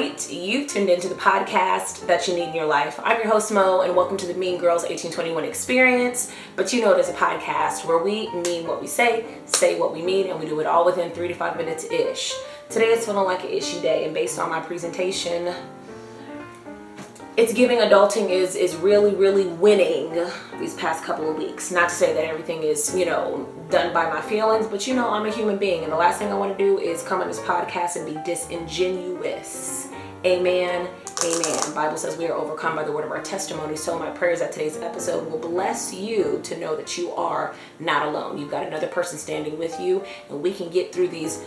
right, you've tuned into the podcast that you need in your life. I'm your host, Mo, and welcome to the Mean Girls 1821 Experience. But you know it is a podcast where we mean what we say what we mean, and we do it all within 3 to 5 minutes-ish. Today is feeling like an issue day, and based on my presentation, it's giving adulting is really winning these past couple of weeks. Not to say that everything is, done by my feelings, but I'm a human being, and the last thing I want to do is come on this podcast and be disingenuous. Amen. Amen. The Bible says we are overcome by the word of our testimony. So my prayers that today's episode will bless you to know that you are not alone. You've got another person standing with you, and we can get through these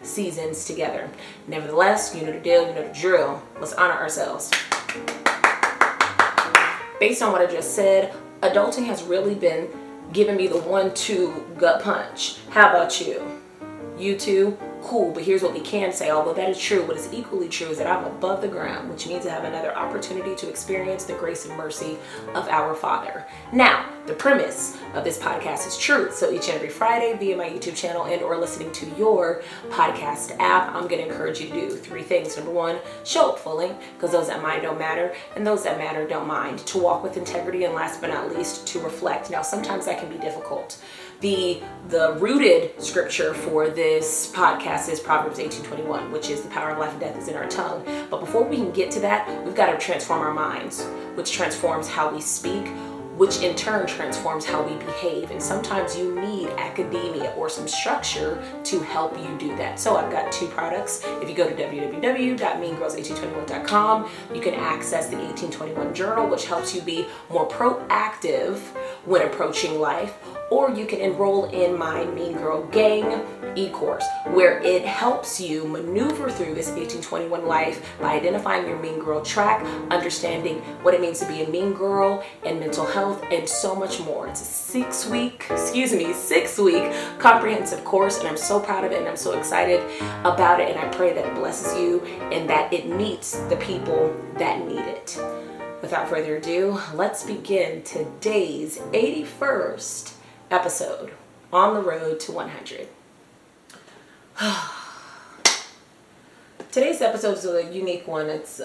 seasons together. Nevertheless, you know the deal, you know the drill. Let's honor ourselves. Based on what I just said, adulting has really been giving me the 1-2 gut punch. How about you? You too? Cool, but here's what we can say. Although that is true, what is equally true is that I'm above the ground, which means I have another opportunity to experience the grace and mercy of our Father. Now, the premise of this podcast is truth. So each and every Friday via my YouTube channel and or listening to your podcast app, I'm going to encourage you to do 3 things. Number 1, show up fully, because those that mind don't matter and those that matter don't mind. To walk with integrity, and last but not least, to reflect. Now, sometimes that can be difficult. The rooted scripture for this podcast is Proverbs 18:21, which is the power of life and death is in our tongue. But before we can get to that, we've got to transform our minds, which transforms how we speak, which in turn transforms how we behave. And sometimes you need academia or some structure to help you do that. So I've got 2 products. If you go to www.meangirls1821.com, you can access the 1821 Journal, which helps you be more proactive when approaching life. Or you can enroll in my Mean Girl Gang e-course, where it helps you maneuver through this 1821 life by identifying your mean girl track, understanding what it means to be a mean girl and mental health, and so much more. It's a 6-week comprehensive course, and I'm so proud of it, and I'm so excited about it, and I pray that it blesses you and that it meets the people that need it. Without further ado, let's begin today's 81st episode, on the road to 100. Today's episode is a unique one. It's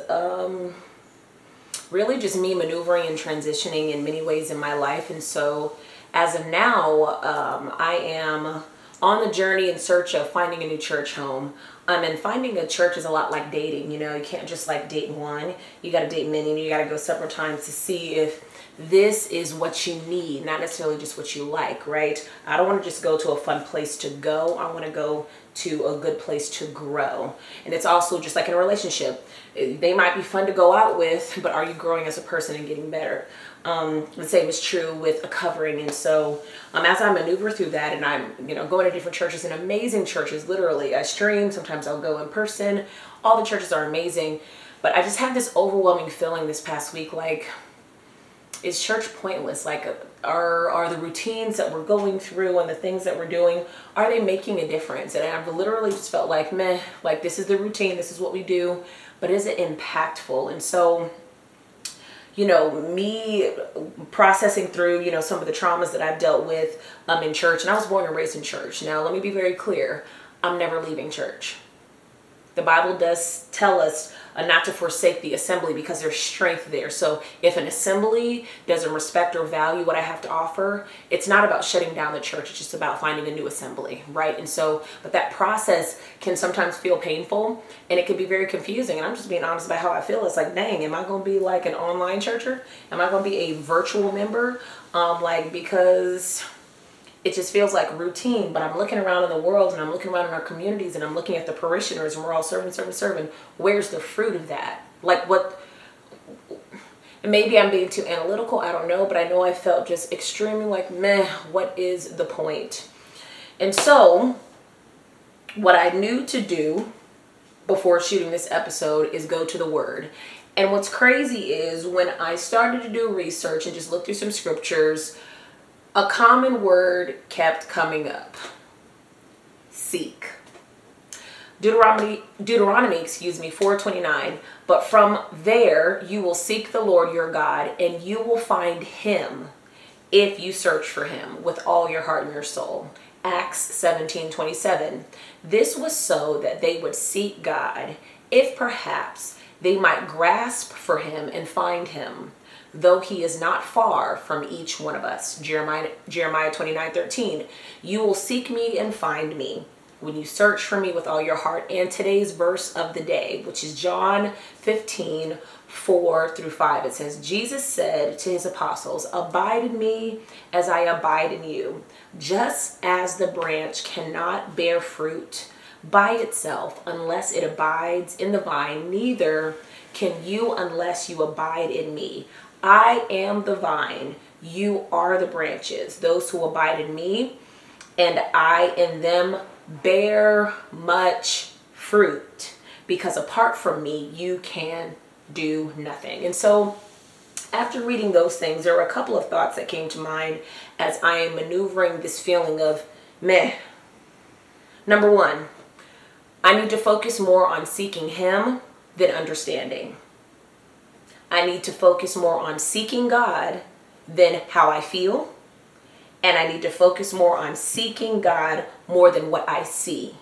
really just me maneuvering and transitioning in many ways in my life. And so as of now, I am on the journey in search of finding a new church home. And finding a church is a lot like dating. You can't just date one. You got to date many, and you got to go several times to see if this is what you need, not necessarily just what you like, right? I don't want to just go to a fun place to go. I want to go to a good place to grow. And it's also just like in a relationship. They might be fun to go out with, but are you growing as a person and getting better? The same is true with a covering. And so as I maneuver through that, and I'm going to different churches, and amazing churches, literally. I stream, sometimes I'll go in person. All the churches are amazing. But I just have this overwhelming feeling this past week, is church pointless? Are the routines that we're going through and the things that we're doing, are they making a difference? And I've literally just felt this is the routine, this is what we do, but is it impactful? And so, me processing through, some of the traumas that I've dealt with in church, and I was born and raised in church. Now, let me be very clear, I'm never leaving church. The Bible does tell us not to forsake the assembly because there's strength there. So if an assembly doesn't respect or value what I have to offer, it's not about shutting down the church. It's just about finding a new assembly, right? And so, but that process can sometimes feel painful, and it can be very confusing. And I'm just being honest about how I feel. It's dang, am I going to be an online churcher? Am I going to be a virtual member? Because it just feels like routine, but I'm looking around in the world, and I'm looking around in our communities, and I'm looking at the parishioners, and we're all serving. Where's the fruit of that? Maybe I'm being too analytical. I don't know, but I know I felt just extremely what is the point? And so what I knew to do before shooting this episode is go to the Word. And what's crazy is when I started to do research and just look through some scriptures, a common word kept coming up. Seek. Deuteronomy 4:29. But from there you will seek the Lord your God, and you will find him if you search for him with all your heart and your soul. Acts 17:27. This was so that they would seek God if perhaps they might grasp for him and find him, though he is not far from each one of us. Jeremiah 29:13. You will seek me and find me when you search for me with all your heart. And today's verse of the day, which is John 15:4-5. It says, Jesus said to his apostles, abide in me as I abide in you. Just as the branch cannot bear fruit by itself unless it abides in the vine, neither can you unless you abide in me. I am the vine, you are the branches. Those who abide in me and I in them bear much fruit, because apart from me you can do nothing. And so after reading those things, there were a couple of thoughts that came to mind as I am maneuvering this feeling of meh. Number one, I need to focus more on seeking him than understanding. I need to focus more on seeking God than how I feel. And I need to focus more on seeking God more than what I see,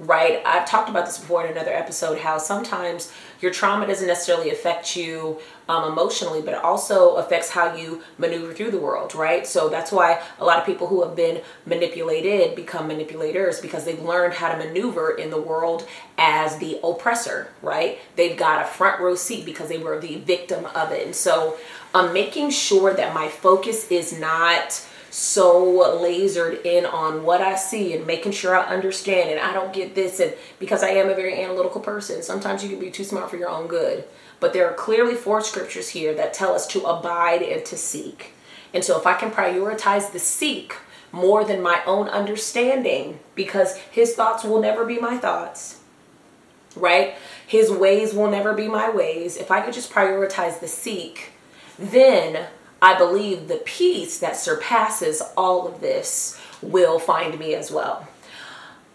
right? I've talked about this before in another episode, how sometimes your trauma doesn't necessarily affect you emotionally, but it also affects how you maneuver through the world, right? So that's why a lot of people who have been manipulated become manipulators, because they've learned how to maneuver in the world as the oppressor, right? They've got a front row seat because they were the victim of it. And so I'm making sure that my focus is not so lasered in on what I see and making sure I understand and I don't get this, and because I am a very analytical person, sometimes you can be too smart for your own good. But there are clearly four scriptures here that tell us to abide and to seek. And so if I can prioritize the seek more than my own understanding, because his thoughts will never be my thoughts, right? His ways will never be my ways. If I could just prioritize the seek, then I believe the peace that surpasses all of this will find me as well.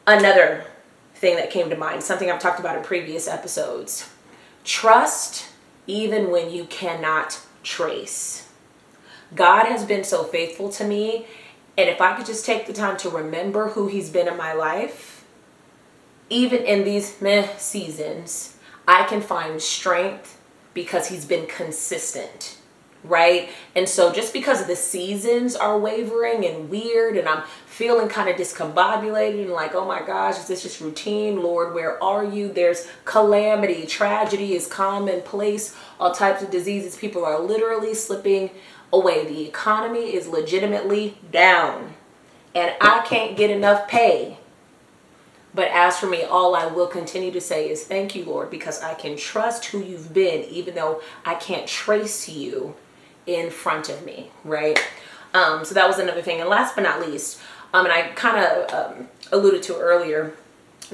Another thing that came to mind, something I've talked about in previous episodes, trust even when you cannot trace. God has been so faithful to me, and if I could just take the time to remember who he's been in my life, even in these meh seasons, I can find strength because he's been consistent. Right? And so just because the seasons are wavering and weird and I'm feeling kind of discombobulated and like, oh my gosh, is this just routine? Lord, where are you? There's calamity. Tragedy is commonplace. All types of diseases. People are literally slipping away. The economy is legitimately down and I can't get enough pay. But as for me, all I will continue to say is thank you, Lord, because I can trust who you've been, even though I can't trace you in front of me, right? So that was another thing. And last but not least, and I kind of alluded to earlier,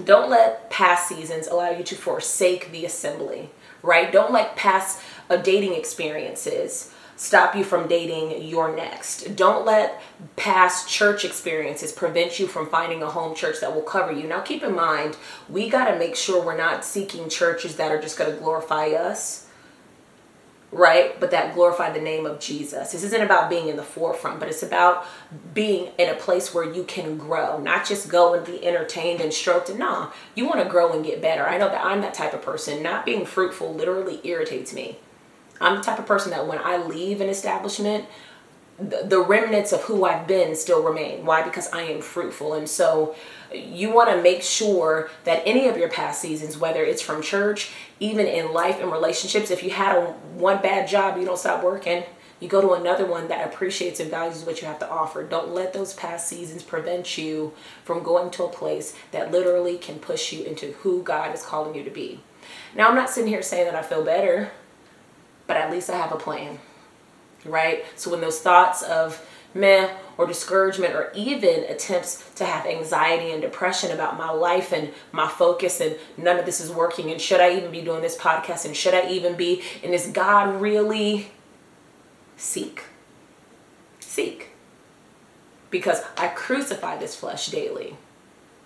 don't let past seasons allow you to forsake the assembly, right? Don't let past dating experiences stop you from dating your next. Don't let past church experiences prevent you from finding a home church that will cover you. Now keep in mind, we got to make sure we're not seeking churches that are just going to glorify us, right? But that glorify the name of Jesus. This isn't about being in the forefront, but it's about being in a place where you can grow, not just go and be entertained and stroked. And no, you want to grow and get better. I know that I'm that type of person. Not being fruitful literally irritates me. I'm the type of person that when I leave an establishment, the remnants of who I've been still remain. Why? Because I am fruitful. And so you want to make sure that any of your past seasons, whether it's from church, even in life and relationships, if you had one bad job, you don't stop working. You go to another one that appreciates and values what you have to offer. Don't let those past seasons prevent you from going to a place that literally can push you into who God is calling you to be. Now, I'm not sitting here saying that I feel better, but at least I have a plan, right? So when those thoughts of meh or discouragement or even attempts to have anxiety and depression about my life and my focus and none of this is working and should I even be doing this podcast and should I even be in this, God, really seek, because I crucify this flesh daily,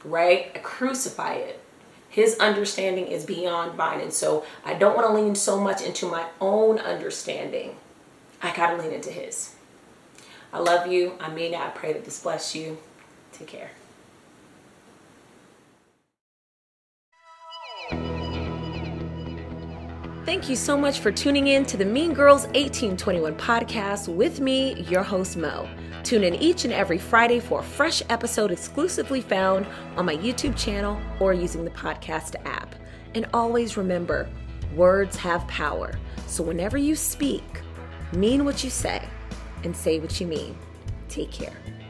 right? I crucify it. His understanding is beyond mine. And so I don't want to lean so much into my own understanding. I got to lean into his. I love you. I mean, I pray that this bless you. Take care. Thank you so much for tuning in to the Mean Girls 1821 podcast with me, your host, Mo. Tune in each and every Friday for a fresh episode exclusively found on my YouTube channel or using the podcast app. And always remember, words have power. So whenever you speak, mean what you say and say what you mean. Take care.